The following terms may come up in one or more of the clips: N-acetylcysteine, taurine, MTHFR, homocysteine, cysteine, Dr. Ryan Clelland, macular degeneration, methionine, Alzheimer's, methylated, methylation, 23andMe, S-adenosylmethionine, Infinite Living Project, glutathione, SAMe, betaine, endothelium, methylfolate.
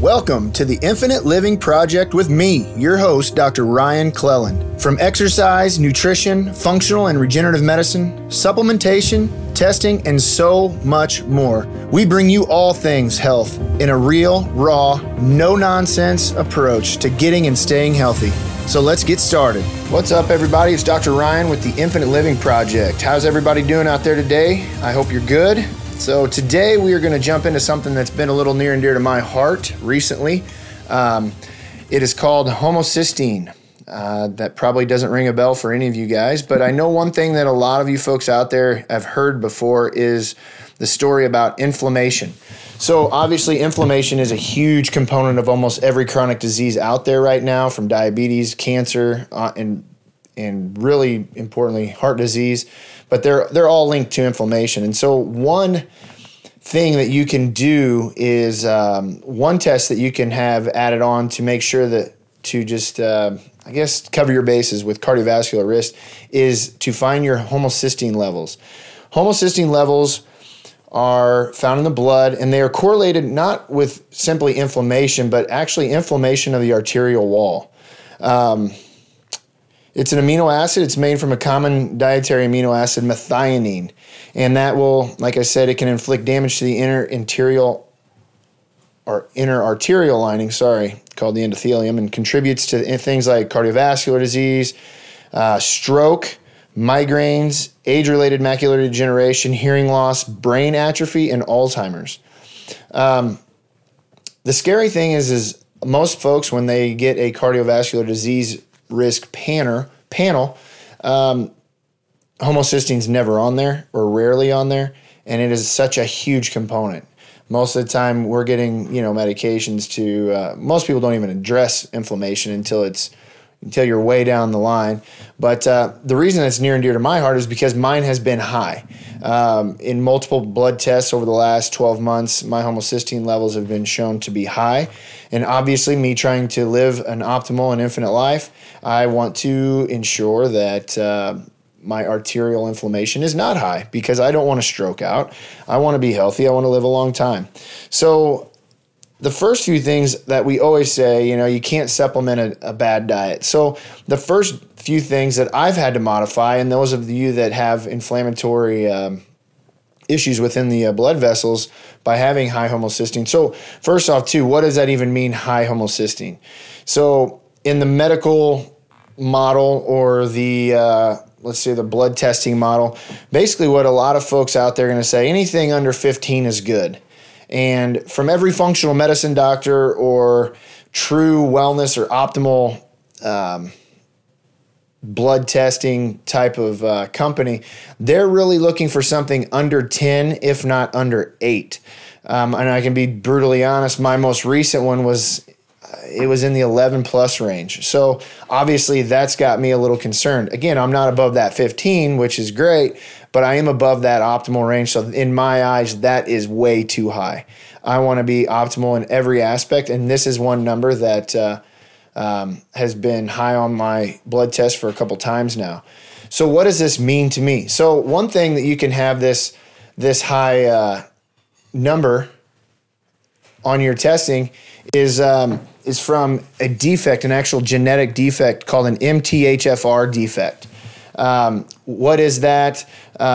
Welcome to the Infinite Living Project with me, your host, Dr. Ryan Clelland. From exercise, nutrition, functional and regenerative medicine, supplementation, testing, and so much more, we bring you all things health in a real, raw, no-nonsense approach to getting and staying healthy. So let's get started. What's up, everybody? It's Dr. Ryan with the Infinite Living Project. How's everybody doing out there today? I hope you're good. So today we are going to jump into something that's been a little near and dear to my heart recently. It is called homocysteine. That probably doesn't ring a bell for any of you guys, but I know one thing that a lot of you folks out there have heard before is the story about inflammation. So obviously inflammation is a huge component of almost every chronic disease out there right now, from diabetes, cancer, and really importantly, heart disease. But they're all linked to inflammation. And so one thing that you can do is one test that you can have added on to make sure that to just, I guess, cover your bases with cardiovascular risk is to find your homocysteine levels. Homocysteine levels are found in the blood, and they are correlated not with simply inflammation, but actually inflammation of the arterial wall. It's an amino acid. It's made from a common dietary amino acid, methionine. And that will, like I said, it can inflict damage to the inner arterial lining, called the endothelium, and contributes to things like cardiovascular disease, stroke, migraines, age-related macular degeneration, hearing loss, brain atrophy, and Alzheimer's. The scary thing is most folks, when they get a cardiovascular disease risk panel, homocysteine's never on there or rarely on there, and it is such a huge component. Most of the time we're getting, medications to, most people don't even address inflammation until you're way down the line. But the reason it's near and dear to my heart is because mine has been high. In multiple blood tests over the last 12 months, my homocysteine levels have been shown to be high. And obviously, me trying to live an optimal and infinite life, I want to ensure that my arterial inflammation is not high, because I don't want to stroke out. I want to be healthy. I want to live a long time. So the first few things that we always say, you can't supplement a bad diet. So the first few things that I've had to modify, and those of you that have inflammatory issues within the blood vessels by having high homocysteine. So first off, too, what does that even mean, high homocysteine? So in the medical model or the let's say the blood testing model, basically what a lot of folks out there are going to say, anything under 15 is good. And from every functional medicine doctor or true wellness or optimal blood testing type of company, they're really looking for something under 10, if not under 8. And I can be brutally honest, my most recent one was, it was in the 11+ range. So obviously that's got me a little concerned. Again, I'm not above that 15, which is great, but I am above that optimal range. So in my eyes, that is way too high. I want to be optimal in every aspect. And this is one number that has been high on my blood test for a couple times now. So what does this mean to me? So one thing that you can have this high number on your testing is from a defect, an actual genetic defect called an MTHFR defect. What is that?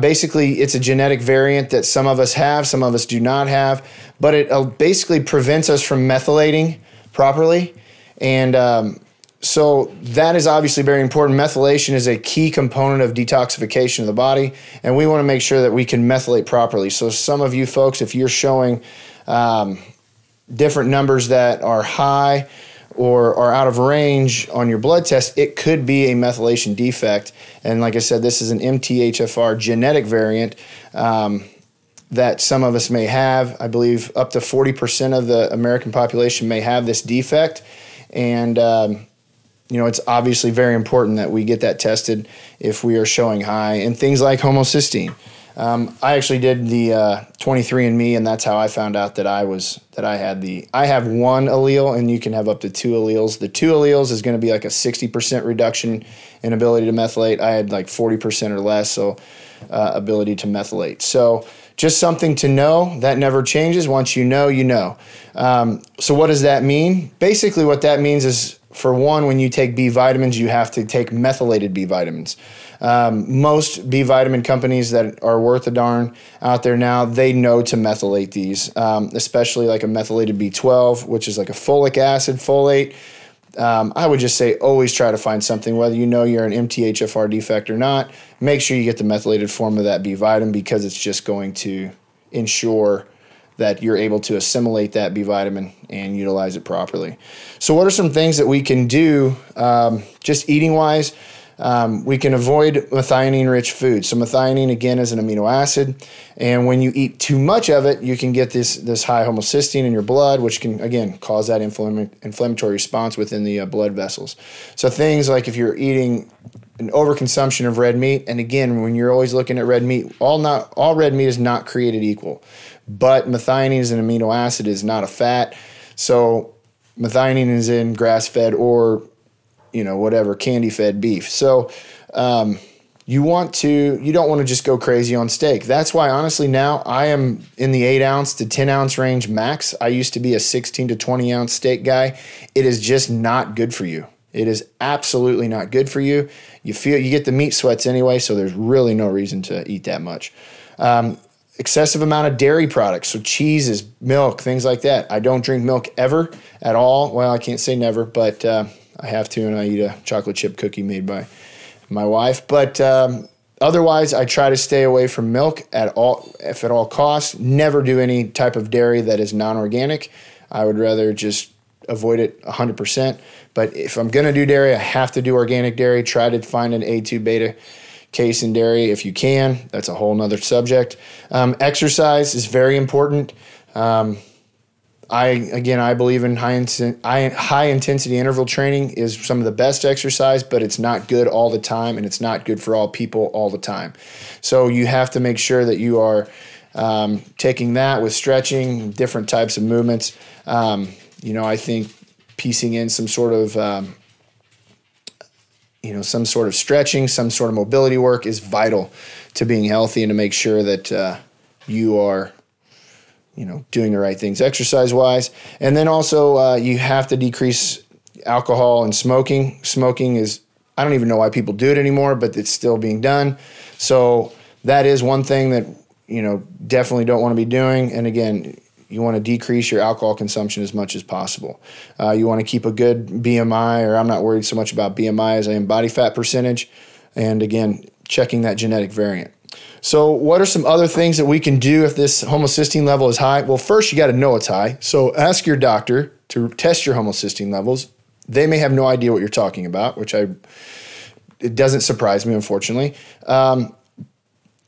Basically, it's a genetic variant that some of us have, some of us do not have, but it basically prevents us from methylating properly. And so that is obviously very important. Methylation is a key component of detoxification of the body, and we want to make sure that we can methylate properly. So some of you folks, if you're showing different numbers that are high or are out of range on your blood test, it could be a methylation defect. And like I said, this is an MTHFR genetic variant that some of us may have. I believe up to 40% of the American population may have this defect. And, it's obviously very important that we get that tested if we are showing high in things like homocysteine. I actually did the 23andMe, and that's how I found out that I have one allele, and you can have up to two alleles. The two alleles is going to be like a 60% reduction in ability to methylate. I had like 40% or less, so ability to methylate. So Just something to know. That never changes. Once you know, you know. So what does that mean? Basically what that means is, for one, when you take B vitamins, you have to take methylated B vitamins. Most B vitamin companies that are worth a darn out there now, they know to methylate these, especially like a methylated B12, which is like a folic acid, folate. I would just say always try to find something, whether you know you're an MTHFR defect or not, make sure you get the methylated form of that B vitamin, because it's just going to ensure that you're able to assimilate that B vitamin and utilize it properly. So what are some things that we can do just eating-wise? We can avoid methionine-rich foods. So methionine, again, is an amino acid, and when you eat too much of it, you can get this high homocysteine in your blood, which can, again, cause that inflammatory response within the blood vessels. So things like if you're eating an overconsumption of red meat, and again, when you're always looking at red meat, all red meat is not created equal, but methionine is an amino acid, is not a fat. So methionine is in grass-fed or whatever, candy-fed beef. So you don't want to just go crazy on steak. That's why, honestly, now I am in the 8-ounce to 10-ounce range max. I used to be a 16 to 20-ounce steak guy. It is just not good for you. It is absolutely not good for you. You get the meat sweats anyway, so there's really no reason to eat that much. Excessive amount of dairy products, so cheeses, milk, things like that. I don't drink milk ever at all. Well, I can't say never, but I have to, and I eat a chocolate chip cookie made by my wife. But otherwise, I try to stay away from milk at all, if at all costs. Never do any type of dairy that is non-organic. I would rather just avoid it 100%. But if I'm going to do dairy, I have to do organic dairy. Try to find an A2 beta casein dairy if you can. That's a whole nother subject. Exercise is very important. I believe in high intensity interval training is some of the best exercise, but it's not good all the time, and it's not good for all people all the time. So you have to make sure that you are taking that with stretching, different types of movements. I think piecing in some sort of some sort of stretching, some sort of mobility work is vital to being healthy and to make sure that you are doing the right things exercise-wise. And then also you have to decrease alcohol and smoking. Smoking is, I don't even know why people do it anymore, but it's still being done. So that is one thing that, definitely don't want to be doing. And again, you want to decrease your alcohol consumption as much as possible. You want to keep a good BMI, or I'm not worried so much about BMI as I am body fat percentage. And again, checking that genetic variant. So what are some other things that we can do if this homocysteine level is high? Well, first, you got to know it's high. So ask your doctor to test your homocysteine levels. They may have no idea what you're talking about, which it doesn't surprise me, unfortunately.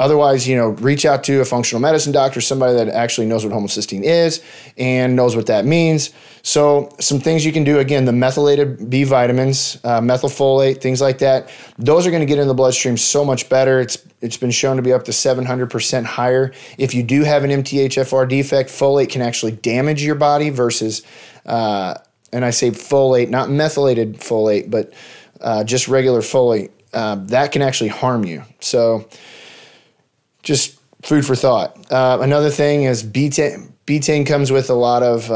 Otherwise, reach out to a functional medicine doctor, somebody that actually knows what homocysteine is and knows what that means. So some things you can do, again, the methylated B vitamins, methylfolate, things like that. Those are going to get in the bloodstream so much better. It's been shown to be up to 700% higher. If you do have an MTHFR defect, folate can actually damage your body versus, and I say folate, not methylated folate, but just regular folate. That can actually harm you. So just food for thought. Another thing is betaine. Betaine comes with a lot of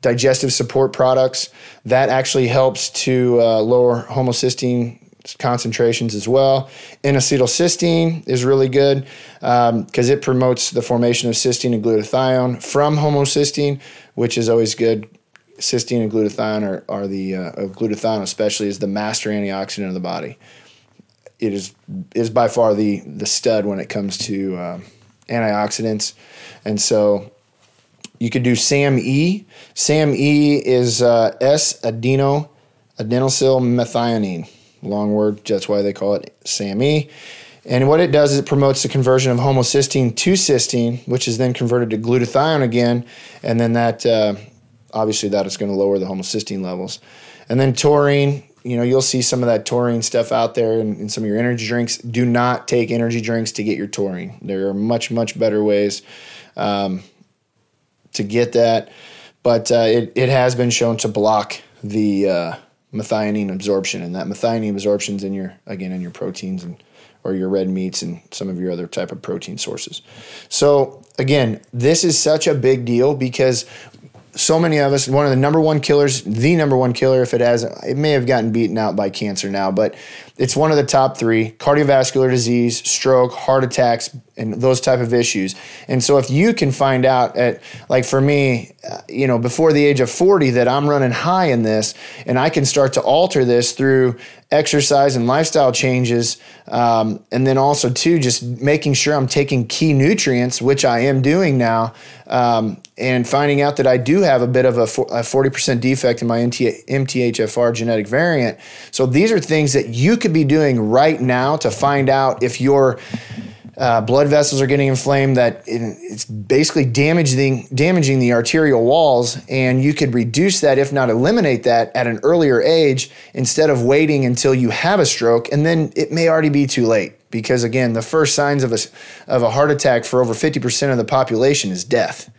digestive support products. That actually helps to lower homocysteine concentrations as well. N-acetylcysteine is really good because it promotes the formation of cysteine and glutathione from homocysteine, which is always good. Cysteine and glutathione are the glutathione especially is the master antioxidant of the body. It is by far the stud when it comes to antioxidants. And so you could do SAMe. SAMe is S-adenosylmethionine. Long word, that's why they call it SAMe. And what it does is it promotes the conversion of homocysteine to cysteine, which is then converted to glutathione again. And then that, obviously, that is going to lower the homocysteine levels. And then taurine. You'll see some of that taurine stuff out there in some of your energy drinks. Do not take energy drinks to get your taurine. There are much, much better ways to get that. But it has been shown to block the methionine absorption. And that methionine absorption is in your proteins and or your red meats and some of your other type of protein sources. So again, this is such a big deal because so many of us, one of the number one killers, the number one killer, if it hasn't, it may have gotten beaten out by cancer now, but it's one of the top three: cardiovascular disease, stroke, heart attacks, and those type of issues. And so if you can find out at, like for me, you know, before the age of 40 that I'm running high in this, and I can start to alter this through exercise and lifestyle changes, and then also too, just making sure I'm taking key nutrients, which I am doing now, and finding out that I do have a bit of a 40% defect in my MTHFR genetic variant. So these are things that you could be doing right now to find out if your blood vessels are getting inflamed, that it's basically damaging the arterial walls, and you could reduce that, if not eliminate that, at an earlier age instead of waiting until you have a stroke, and then it may already be too late. Because again, the first signs of a heart attack for over 50% of the population is death.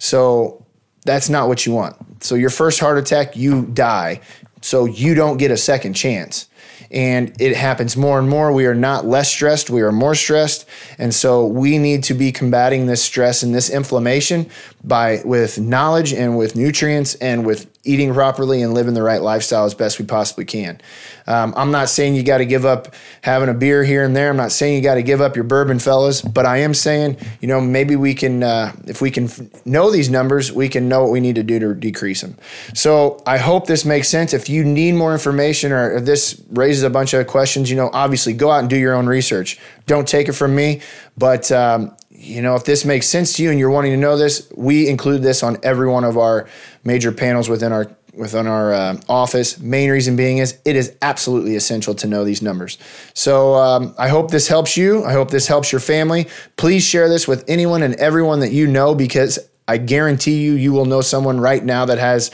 So that's not what you want. So your first heart attack, you die. So you don't get a second chance. And it happens more and more. We are not less stressed. We are more stressed. And so we need to be combating this stress and this inflammation with knowledge and with nutrients and with eating properly and living the right lifestyle as best we possibly can. I'm not saying you got to give up having a beer here and there. I'm not saying you got to give up your bourbon, fellas. But I am saying, you know, maybe we can, if we can know these numbers, we can know what we need to do to decrease them. So I hope this makes sense. If you need more information or this raises a bunch of questions, you know, obviously go out and do your own research. Don't take it from me. But, you know, if this makes sense to you and you're wanting to know this, we include this on every one of our major panels within our office. Main reason being is it is absolutely essential to know these numbers. So I hope this helps you. I hope this helps your family. Please share this with anyone and everyone that you know, because I guarantee you, you will know someone right now that has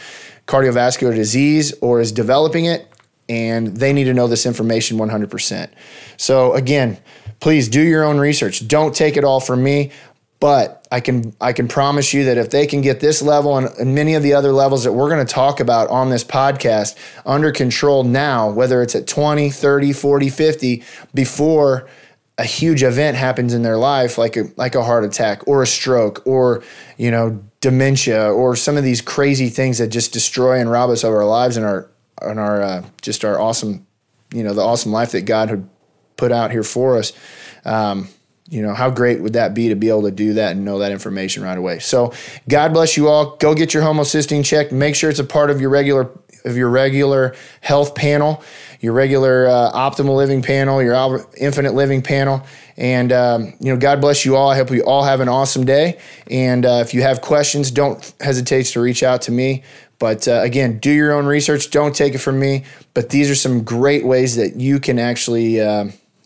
cardiovascular disease or is developing it, and they need to know this information 100%. So again, please do your own research. Don't take it all from me, but I can promise you that if they can get this level and many of the other levels that we're going to talk about on this podcast under control now, whether it's at 20, 30, 40, 50, before a huge event happens in their life, like a heart attack or a stroke or, you know, dementia or some of these crazy things that just destroy and rob us of our lives and our awesome, you know, the awesome life that God had put out here for us. You know, how great would that be to be able to do that and know that information right away? So God bless you all. Go get your homocysteine checked. Make sure it's a part of your regular health panel, your regular optimal living panel, your infinite living panel. And, you know, God bless you all. I hope you all have an awesome day. And if you have questions, don't hesitate to reach out to me. But again, do your own research. Don't take it from me. But these are some great ways that you can actually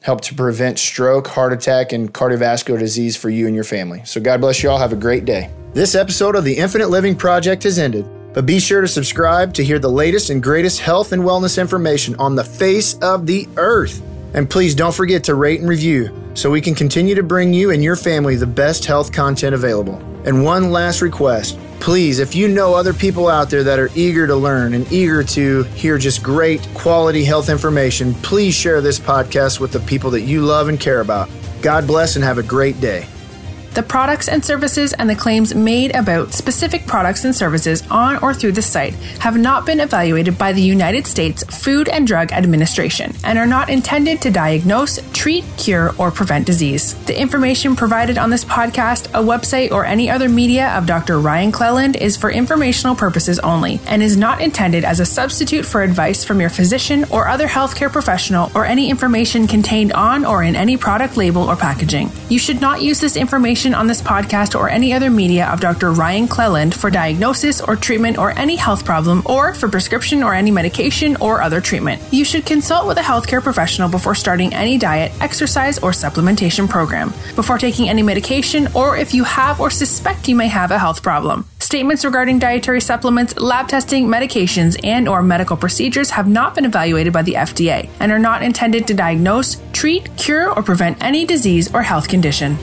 help to prevent stroke, heart attack, and cardiovascular disease for you and your family. So God bless you all. Have a great day. This episode of the Infinite Living Project has ended, but be sure to subscribe to hear the latest and greatest health and wellness information on the face of the earth. And please don't forget to rate and review so we can continue to bring you and your family the best health content available. And one last request. Please, if you know other people out there that are eager to learn and eager to hear just great quality health information, please share this podcast with the people that you love and care about. God bless and have a great day. The products and services and the claims made about specific products and services on or through this site have not been evaluated by the United States Food and Drug Administration and are not intended to diagnose, treat, cure, or prevent disease. The information provided on this podcast, a website, or any other media of Dr. Ryan Clelland is for informational purposes only and is not intended as a substitute for advice from your physician or other healthcare professional or any information contained on or in any product label or packaging. You should not use this information on this podcast or any other media of Dr. Ryan Clelland for diagnosis or treatment or any health problem or for prescription or any medication or other treatment. You should consult with a healthcare professional before starting any diet, exercise, or supplementation program, before taking any medication, or if you have or suspect you may have a health problem. Statements regarding dietary supplements, lab testing, medications, and/or medical procedures have not been evaluated by the FDA and are not intended to diagnose, treat, cure, or prevent any disease or health condition.